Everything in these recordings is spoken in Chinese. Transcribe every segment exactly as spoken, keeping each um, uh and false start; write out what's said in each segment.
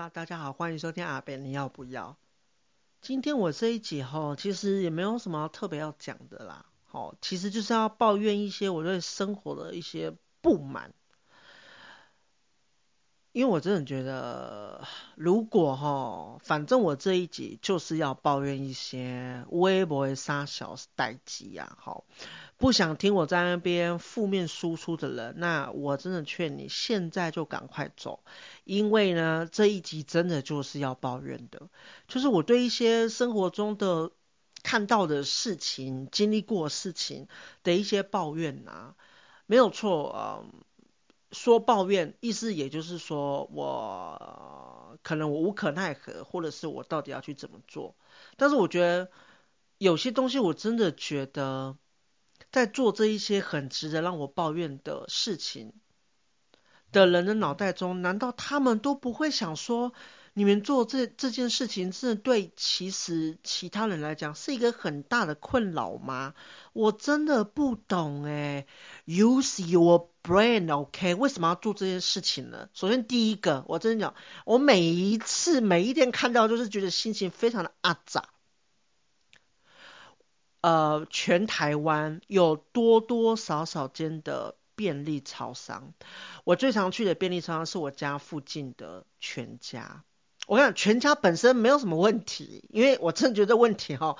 嘎，大家好，欢迎收听阿北你要不要。今天我这一集吼，其实也没有什么特别要讲的啦，吼，其实就是要抱怨一些我对生活的一些不满，因为我真的觉得，如果吼，反正我这一集就是要抱怨一些微博的三小代志啊，吼，不想听我在那边负面输出的人，那我真的劝你现在就赶快走，因为呢这一集真的就是要抱怨的，就是我对一些生活中的看到的事情、经历过的事情的一些抱怨啊，没有错啊。嗯说抱怨，意思也就是说我可能我无可奈何，或者是我到底要去怎么做。但是我觉得有些东西我真的觉得在做这一些很值得让我抱怨的事情的人的脑袋中，难道他们都不会想说你们做这这件事情真的对其实其他人来讲是一个很大的困扰吗？我真的不懂哎、欸、，use your brain OK？ 为什么要做这件事情呢？首先第一个，我真的讲，我每一次每一天看到就是觉得心情非常的阿杂。呃，全台湾有多多少少间的便利超商，我最常去的便利超商是我家附近的全家。我跟你讲，全家本身没有什么问题，因为我真的觉得问题哈、哦、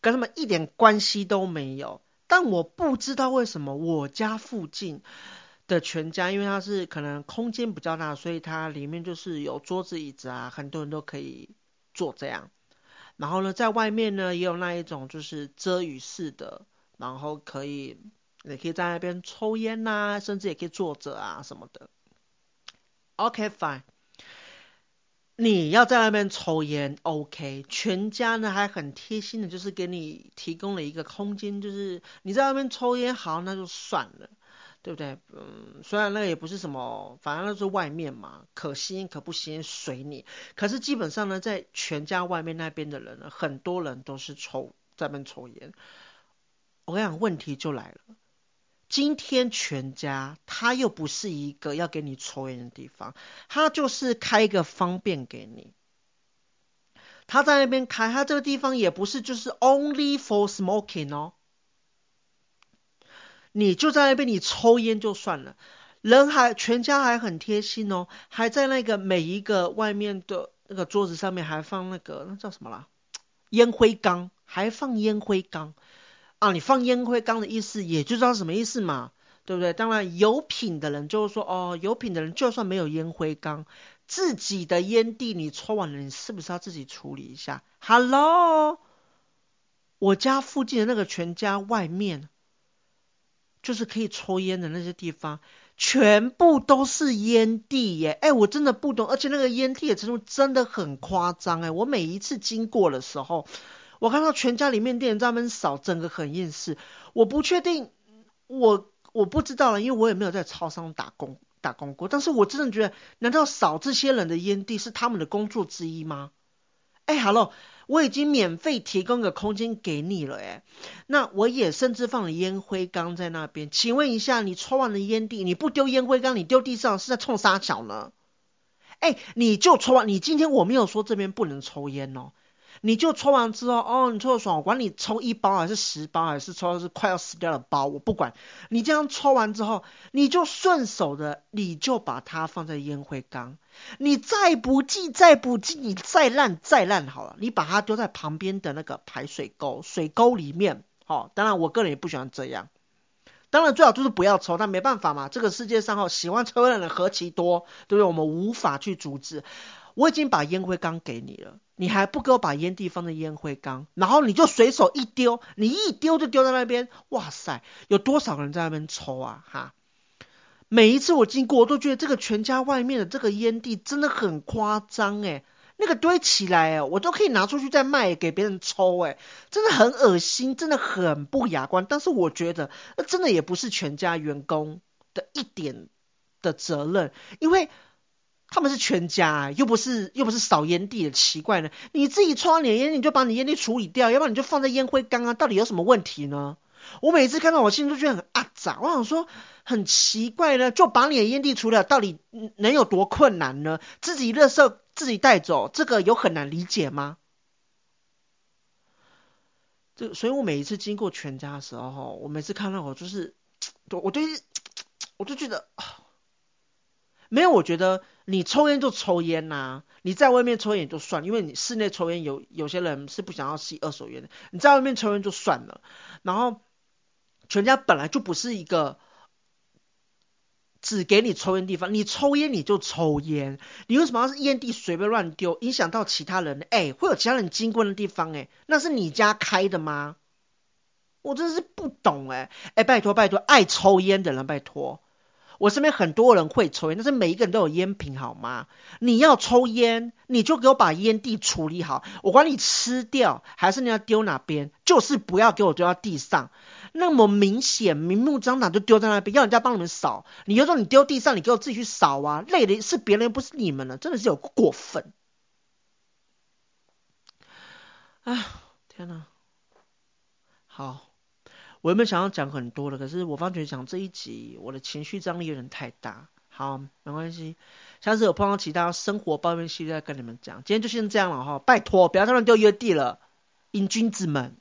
跟他们一点关系都没有。但我不知道为什么我家附近的全家，因为它是可能空间比较大，所以它里面就是有桌子椅子啊，很多人都可以坐这样。然后呢，在外面呢也有那一种就是遮雨式的，然后可以也可以在那边抽烟啊，甚至也可以坐着啊什么的。OK fine。你要在那边抽烟 OK， 全家呢还很贴心的就是给你提供了一个空间，就是你在那边抽烟好那就算了，对不对？嗯，虽然那个也不是什么，反正那是外面嘛，可吸烟可不吸烟随你，可是基本上呢在全家外面那边的人呢，很多人都是抽在那边抽烟。我跟你讲，问题就来了，今天全家他又不是一个要给你抽烟的地方，他就是开一个方便给你，他在那边开，他这个地方也不是就是 only for smoking 哦，你就在那边你抽烟就算了，人还全家还很贴心哦，还在那个每一个外面的那个桌子上面还放那个那叫什么啦，烟灰缸，还放烟灰缸啊，你放烟灰缸的意思也就知道什么意思嘛，对不对？当然有品的人就是说哦，有品的人就算没有烟灰缸，自己的烟蒂你抽完了，你是不是要自己处理一下 ？Hello， 我家附近的那个全家外面，就是可以抽烟的那些地方，全部都是烟蒂耶！哎，我真的不懂，而且那个烟蒂的程度真的很夸张哎！我每一次经过的时候，我看到全家里面店员在那边扫，整个很厌世。我不确定，我我不知道了，因为我也没有在超商打工打工过。但是我真的觉得，难道扫这些人的烟蒂是他们的工作之一吗？哎 ，Hello， 我已经免费提供个空间给你了，哎，那我也甚至放了烟灰缸在那边。请问一下，你抽完的烟蒂，你不丢烟灰缸，你丢地上，是在冲啥小呢？哎，你就抽完，你今天我没有说这边不能抽烟哦。你就抽完之后，哦，你抽的爽，我管你抽一包还是十包，还是抽到是快要死掉的包，我不管。你这样抽完之后，你就顺手的，你就把它放在烟灰缸。你再不济，再不济，你再烂再烂好了，你把它丢在旁边的那个排水沟，水沟里面。哦，当然我个人也不喜欢这样。当然最好就是不要抽，但没办法嘛，这个世界上哦，喜欢抽烟的人何其多，对不对？我们无法去阻止。我已经把烟灰缸给你了，你还不给我把烟蒂放在烟灰缸，然后你就随手一丢，你一丢就丢在那边，哇塞，有多少人在那边抽啊哈！每一次我经过，我都觉得这个全家外面的这个烟蒂真的很夸张哎，那个堆起来哎，我都可以拿出去再卖给别人抽哎，真的很恶心，真的很不雅观。但是我觉得，那真的也不是全家员工的一点的责任，因为他们是全家、啊，又不是又不是扫烟蒂的，奇怪呢。你自己抽完你的烟，你就把你烟蒂处理掉，要不然你就放在烟灰缸啊，到底有什么问题呢？我每次看到我心里都觉得很阿杂，我想说很奇怪呢，就把你的烟蒂处理掉，到底能有多困难呢？自己垃圾自己带走，这个有很难理解吗？这所以我每一次经过全家的时候，我每次看到我就是我就我就觉得没有，我觉得你抽烟就抽烟啊，你在外面抽烟就算，因为你室内抽烟有有些人是不想要吸二手烟的，你在外面抽烟就算了。然后全家本来就不是一个只给你抽烟地方，你抽烟你就抽烟，你为什么要是烟蒂随便乱丢，影响到其他人？哎，会有其他人经过的地方，哎，那是你家开的吗？我真的是不懂哎哎，拜托拜托，爱抽烟的人拜托，我身边很多人会抽烟，但是每一个人都有烟品好吗？你要抽烟，你就给我把烟蒂处理好，我管你吃掉还是你要丢哪边，就是不要给我丢到地上，那么明显明目张胆就丢在那边，要人家帮你们扫，你又说你丢地上，你给我自己去扫啊，累的是别人不是你们了，真的是有过分。哎，天哪！好。我有没有想要讲很多的，可是我发觉讲这一集我的情绪张力有点太大。好，没关系，下次有碰到其他生活抱怨系列再跟你们讲，今天就先这样了，拜托不要再乱丢烟蒂了，瘾君子们。